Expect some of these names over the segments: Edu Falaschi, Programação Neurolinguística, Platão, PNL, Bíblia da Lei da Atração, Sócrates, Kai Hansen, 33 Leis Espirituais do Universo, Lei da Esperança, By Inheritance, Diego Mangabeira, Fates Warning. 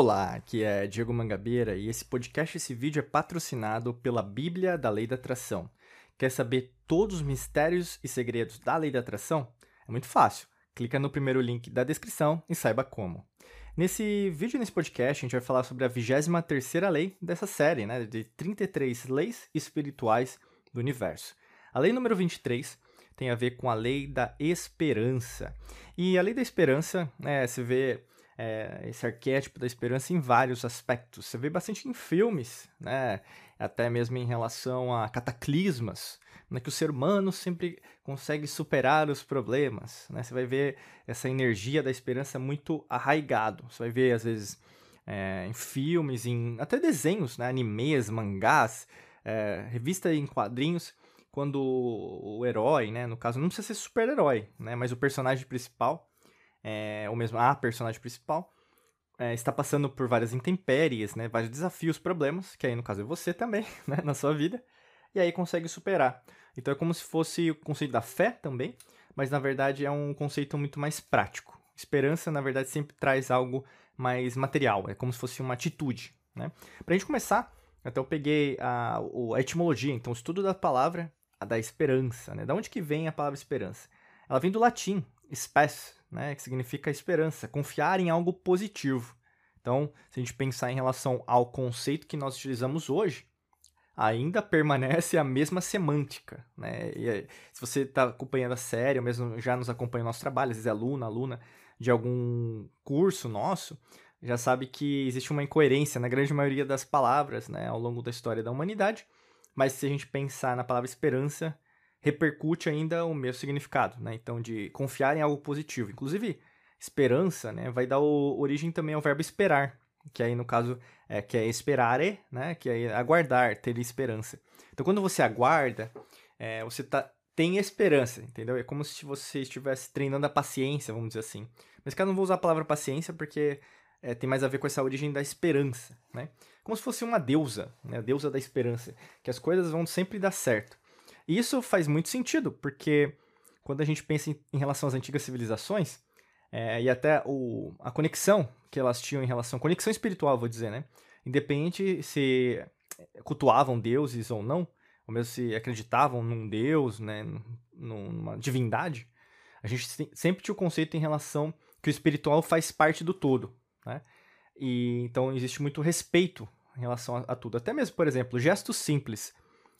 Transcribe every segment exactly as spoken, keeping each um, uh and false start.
Olá, aqui é Diego Mangabeira e esse podcast, esse vídeo é patrocinado pela Bíblia da Lei da Atração. Quer saber todos os mistérios e segredos da Lei da Atração? É muito fácil. Clica no primeiro link da descrição e saiba como. Nesse vídeo e nesse podcast, a gente vai falar sobre a vigésima terceira lei dessa série, né, de trinta e três leis espirituais do universo. A lei número vinte e três tem a ver com a Lei da Esperança. E a Lei da Esperança, né, se vê é, esse arquétipo da esperança em vários aspectos. Você vê bastante em filmes, né, até mesmo em relação a cataclismas, né, que o ser humano sempre consegue superar os problemas, né? Você vai ver essa energia da esperança muito arraigado. Você vai ver, às vezes, é, em filmes, em até desenhos, né, animes, mangás, é, revista em quadrinhos, quando o herói, né, no caso, não precisa ser super-herói, né, mas o personagem principal, é, ou mesmo a personagem principal, é, está passando por várias intempéries, né, vários desafios, problemas, que aí no caso é você também, né, na sua vida, e aí consegue superar. Então é como se fosse o conceito da fé também, mas na verdade é um conceito muito mais prático. Esperança, na verdade, sempre traz algo mais material, é como se fosse uma atitude, né? Para a gente começar, até eu peguei a, a etimologia, então o estudo da palavra, a da esperança, né? Da onde que vem a palavra esperança? Ela vem do latim, spes, né? Que significa esperança, confiar em algo positivo. Então, se a gente pensar em relação ao conceito que nós utilizamos hoje, ainda permanece a mesma semântica, né? E se você está acompanhando a série, ou mesmo já nos acompanha o nosso trabalho, às vezes é aluna, aluna de algum curso nosso, já sabe que existe uma incoerência na grande maioria das palavras, né, ao longo da história da humanidade. Mas se a gente pensar na palavra esperança, repercute ainda o mesmo significado, né? Então, de confiar em algo positivo. Inclusive, esperança, né, vai dar o, origem também ao verbo esperar, que aí, no caso, é, que é esperare, né, que é aguardar, ter esperança. Então, quando você aguarda, é, você tá, tem esperança, entendeu? É como se você estivesse treinando a paciência, vamos dizer assim. Mas, cara, eu não vou usar a palavra paciência porque é, tem mais a ver com essa origem da esperança, né? Como se fosse uma deusa, né? A deusa da esperança, que as coisas vão sempre dar certo. E isso faz muito sentido, porque quando a gente pensa em, em relação às antigas civilizações, é, e até o, a conexão que elas tinham em relação, conexão espiritual, vou dizer, né? Independente se cultuavam deuses ou não, ou mesmo se acreditavam num deus, né, numa divindade, a gente sempre tinha o conceito em relação que o espiritual faz parte do todo, né? E, então, existe muito respeito em relação a, a tudo. Até mesmo, por exemplo, gestos simples.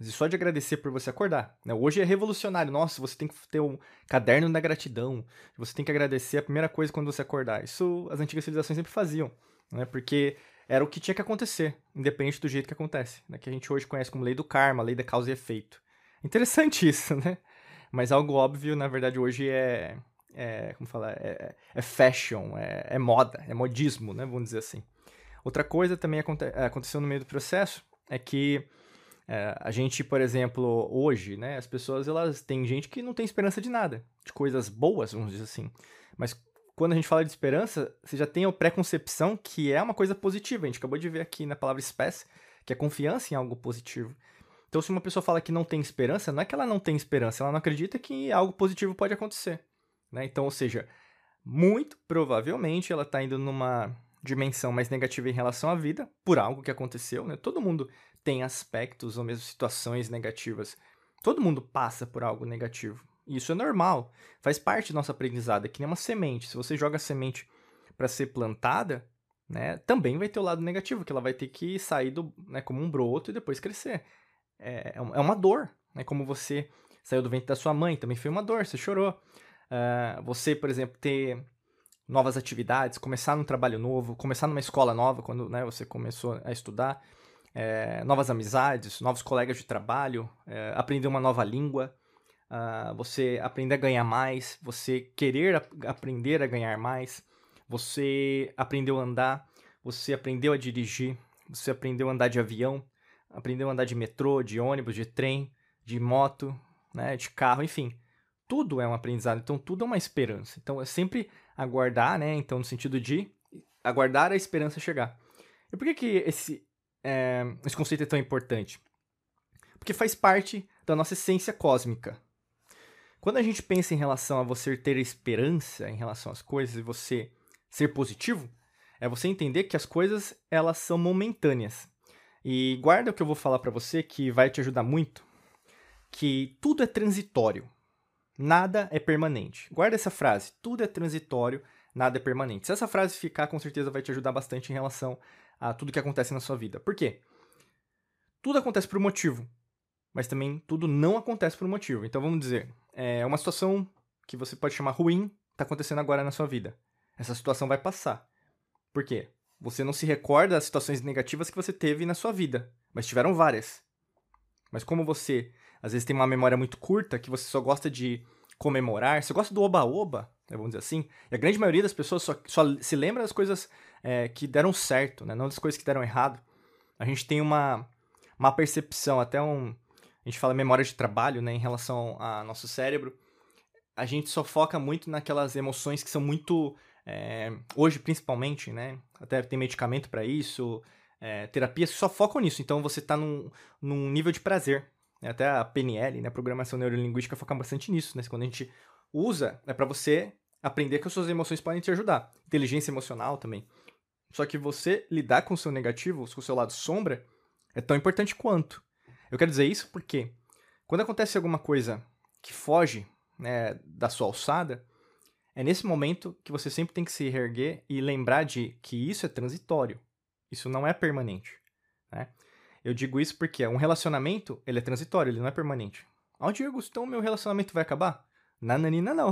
Só de agradecer por você acordar, né? Hoje é revolucionário. Nossa, você tem que ter um caderno da gratidão. Você tem que agradecer a primeira coisa quando você acordar. Isso as antigas civilizações sempre faziam, né? Porque era o que tinha que acontecer, independente do jeito que acontece, né? Que a gente hoje conhece como lei do karma, lei da causa e efeito. Interessante isso, né? Mas algo óbvio, na verdade, hoje é... é como falar? É, é fashion, é, é moda, é modismo, né? Vamos dizer assim. Outra coisa também aconte- aconteceu no meio do processo é que é, a gente, por exemplo, hoje, né, as pessoas, elas têm gente que não tem esperança de nada, de coisas boas, vamos dizer assim. Mas quando a gente fala de esperança, você já tem a preconcepção que é uma coisa positiva. A gente acabou de ver aqui na palavra espécie, que é confiança em algo positivo. Então, se uma pessoa fala que não tem esperança, não é que ela não tem esperança, ela não acredita que algo positivo pode acontecer, né? Então, ou seja, muito provavelmente ela está indo numa dimensão mais negativa em relação à vida, por algo que aconteceu, né? Todo mundo tem aspectos ou mesmo situações negativas. Todo mundo passa por algo negativo. E isso é normal. Faz parte do nosso aprendizado. É que nem uma semente. Se você joga a semente para ser plantada, né, também vai ter o lado negativo, que ela vai ter que sair do, né, como um broto e depois crescer. É, é uma dor, né? Como você saiu do ventre da sua mãe, também foi uma dor, você chorou. Uh, você, por exemplo, ter novas atividades, começar num trabalho novo, começar numa escola nova, quando, né, você começou a estudar, é, novas amizades, novos colegas de trabalho, é, aprender uma nova língua, uh, você aprender a ganhar mais, você querer ap- aprender a ganhar mais, você aprendeu a andar, você aprendeu a dirigir, você aprendeu a andar de avião, aprendeu a andar de metrô, de ônibus, de trem, de moto, né, de carro, enfim. Tudo é um aprendizado, então tudo é uma esperança. Então é sempre aguardar, né? Então, no sentido de aguardar a esperança chegar. E por que, que esse, é, esse conceito é tão importante? Porque faz parte da nossa essência cósmica. Quando a gente pensa em relação a você ter esperança em relação às coisas e você ser positivo, É você entender que as coisas, elas são momentâneas. E guarda o que eu vou falar para você, que vai te ajudar muito, que tudo é transitório, nada é permanente. Guarda essa frase, tudo é transitório, nada é permanente. Se essa frase ficar, com certeza vai te ajudar bastante em relação a tudo que acontece na sua vida. Por quê? Tudo acontece por um motivo, mas também tudo não acontece por um motivo. Então vamos dizer, é uma situação que você pode chamar ruim, está acontecendo agora na sua vida. Essa situação vai passar. Por quê? Você não se recorda das situações negativas que você teve na sua vida, mas tiveram várias. Mas como você, às vezes, tem uma memória muito curta, que você só gosta de comemorar, você gosta do oba-oba, né, vamos dizer assim, e a grande maioria das pessoas só, só se lembra das coisas é, que deram certo, né, não das coisas que deram errado. A gente tem uma, uma percepção, até um... A gente fala memória de trabalho, né, em relação ao nosso cérebro. A gente só foca muito naquelas emoções que são muito... É, hoje, principalmente, né? Até tem medicamento para isso, é, terapias que só focam nisso. Então, você está num, num nível de prazer. Né? Até a P N L, né? A Programação Neurolinguística, foca bastante nisso. Né? Quando a gente usa, é para você aprender que as suas emoções podem te ajudar. Inteligência emocional também. Só que você lidar com o seu negativo, com o seu lado sombra, é tão importante quanto. Eu quero dizer isso porque quando acontece alguma coisa que foge, né, da sua alçada, é nesse momento que você sempre tem que se reerguer e lembrar de que isso é transitório. Isso não é permanente. Né? Eu digo isso porque um relacionamento, ele é transitório, ele não é permanente. Ah, Diego, então meu relacionamento vai acabar? Nananina não.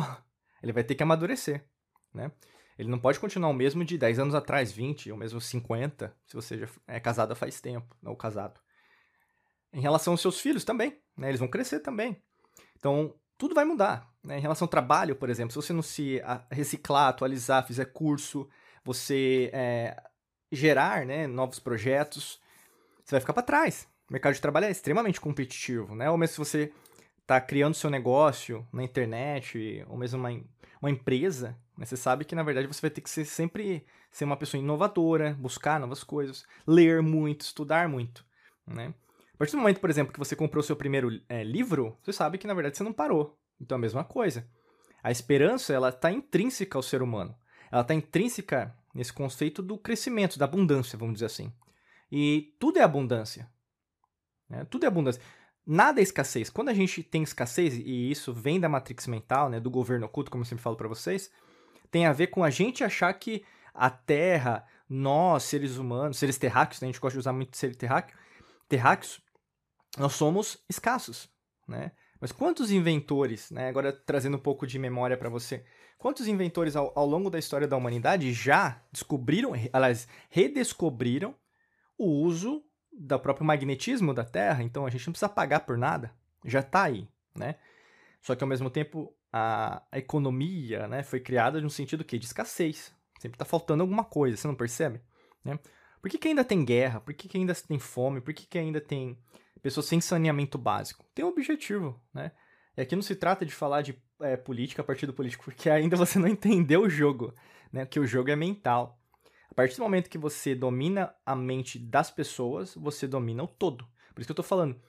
Ele vai ter que amadurecer. Né? Ele não pode continuar o mesmo de dez anos atrás, vinte, ou mesmo cinquenta, se você já é casada faz tempo, ou casado. Em relação aos seus filhos também, né? Eles vão crescer também. Então, tudo vai mudar, né? Em relação ao trabalho, por exemplo, se você não se reciclar, atualizar, fizer curso, você é, gerar, né, novos projetos, você vai ficar para trás. O mercado de trabalho é extremamente competitivo, né? Ou mesmo se você está criando seu negócio na internet, ou mesmo uma, uma empresa, né, você sabe que, na verdade, você vai ter que ser, sempre ser uma pessoa inovadora, buscar novas coisas, ler muito, estudar muito, né? A partir do momento, por exemplo, que você comprou o seu primeiro é, livro, você sabe que, na verdade, você não parou. Então, é a mesma coisa. A esperança, ela está intrínseca ao ser humano. Ela está intrínseca nesse conceito do crescimento, da abundância, vamos dizer assim. E tudo é abundância. Né? Tudo é abundância. Nada é escassez. Quando a gente tem escassez, e isso vem da matrix mental, né, do governo oculto, como eu sempre falo para vocês, tem a ver com a gente achar que a Terra, nós, seres humanos, seres terráqueos, né, a gente gosta de usar muito ser terráqueo, terráqueos, nós somos escassos, né? Mas quantos inventores, né? Agora trazendo um pouco de memória para você, quantos inventores ao, ao longo da história da humanidade já descobriram, aliás, redescobriram o uso do próprio magnetismo da Terra? Então a gente não precisa pagar por nada, já está aí, né? Só que ao mesmo tempo a, a economia, né, foi criada de um sentido que de escassez, sempre está faltando alguma coisa, você não percebe, né? Por que que ainda tem guerra? Por que que ainda tem fome? Por que que ainda tem pessoas sem saneamento básico? Tem um objetivo, né? E aqui não se trata de falar de é, política, partido político, porque ainda você não entendeu o jogo, né? Que o jogo é mental. A partir do momento que você domina a mente das pessoas, você domina o todo. Por isso que eu tô falando,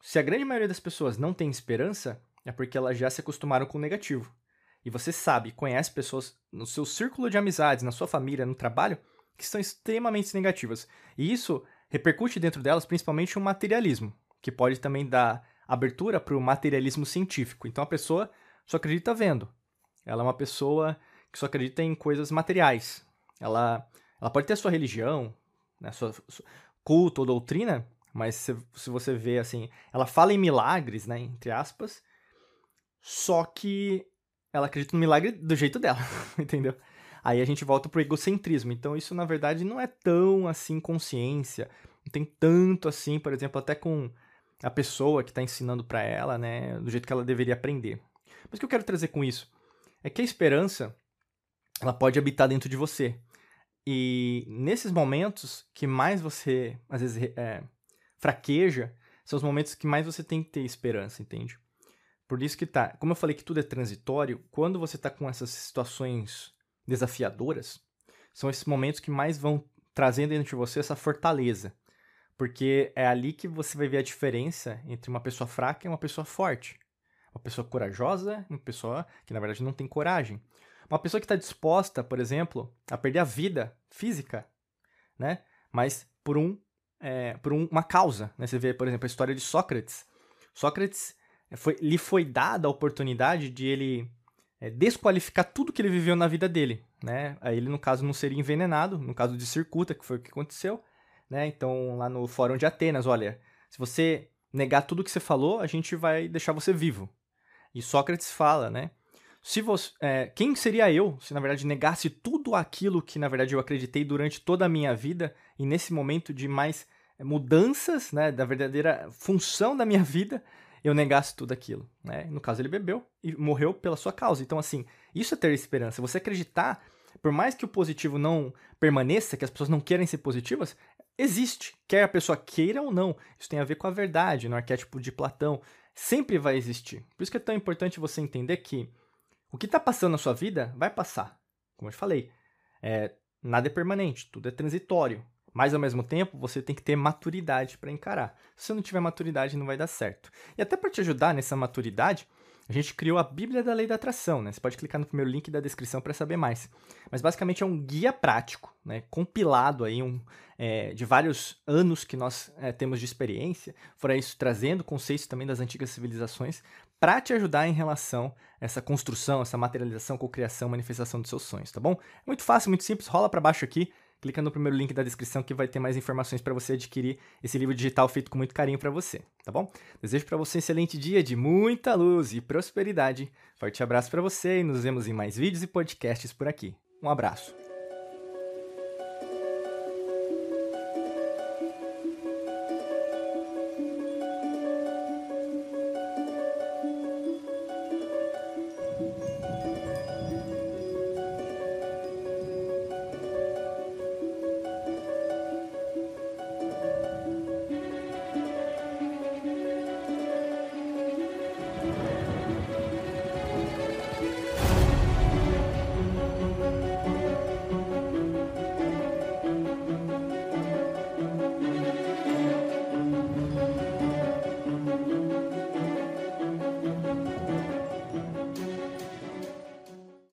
se a grande maioria das pessoas não tem esperança, é porque elas já se acostumaram com o negativo. E você sabe, conhece pessoas no seu círculo de amizades, na sua família, no trabalho, que são extremamente negativas. E isso repercute dentro delas principalmente o materialismo, que pode também dar abertura para o materialismo científico. Então a pessoa só acredita vendo. Ela é uma pessoa que só acredita em coisas materiais. Ela, ela pode ter a sua religião, né, a sua, sua culto ou doutrina, mas se, se você vê assim, ela fala em milagres, né, entre aspas, só que ela acredita no milagre do jeito dela, entendeu? Aí a gente volta pro egocentrismo. Então isso, na verdade, não é tão assim consciência. Não tem tanto assim, por exemplo, até com a pessoa que está ensinando para ela, né, do jeito que ela deveria aprender. Mas o que eu quero trazer com isso é que a esperança, ela pode habitar dentro de você. E nesses momentos que mais você, às vezes, é, fraqueja, são os momentos que mais você tem que ter esperança, entende? Por isso que tá, como eu falei que tudo é transitório, quando você tá com essas situações desafiadoras, são esses momentos que mais vão trazendo dentro de você essa fortaleza, porque é ali que você vai ver a diferença entre uma pessoa fraca e uma pessoa forte, uma pessoa corajosa e uma pessoa que, na verdade, não tem coragem. Uma pessoa que está disposta, por exemplo, a perder a vida física, né? Mas por, um, é, por um, uma causa. Né? Você vê, por exemplo, a história de Sócrates. Sócrates foi, lhe foi dada a oportunidade de ele é, desqualificar tudo que ele viveu na vida dele. Né? Aí ele, no caso, não seria envenenado, no caso de Circuta, que foi o que aconteceu. Né? Então, lá no Fórum de Atenas, olha, se você negar tudo que você falou, a gente vai deixar você vivo. E Sócrates fala, né? Se você, é, quem seria eu se, na verdade, negasse tudo aquilo que, na verdade, eu acreditei durante toda a minha vida e nesse momento de mais mudanças, né, da verdadeira função da minha vida, eu negasse tudo aquilo, né? No caso, ele bebeu e morreu pela sua causa. Então, assim, isso é ter esperança. Você acreditar, por mais que o positivo não permaneça, que as pessoas não querem ser positivas, existe. Quer a pessoa queira ou não. Isso tem a ver com a verdade, no arquétipo de Platão. Sempre vai existir. Por isso que é tão importante você entender que o que está passando na sua vida vai passar. Como eu te falei, é, nada é permanente, tudo é transitório. Mas, ao mesmo tempo, você tem que ter maturidade para encarar. Se você não tiver maturidade, não vai dar certo. E até para te ajudar nessa maturidade, a gente criou a Bíblia da Lei da Atração. Né? Você pode clicar no primeiro link da descrição para saber mais. Mas, basicamente, é um guia prático, né? Compilado aí um, é, de vários anos que nós é, temos de experiência. Fora isso, trazendo conceitos também das antigas civilizações para te ajudar em relação a essa construção, essa materialização, cocriação, manifestação dos seus sonhos, tá bom? Muito fácil, muito simples, rola para baixo aqui, clica no primeiro link da descrição que vai ter mais informações para você adquirir esse livro digital feito com muito carinho para você, tá bom? Desejo para você um excelente dia de muita luz e prosperidade. Forte abraço para você e nos vemos em mais vídeos e podcasts por aqui. Um abraço.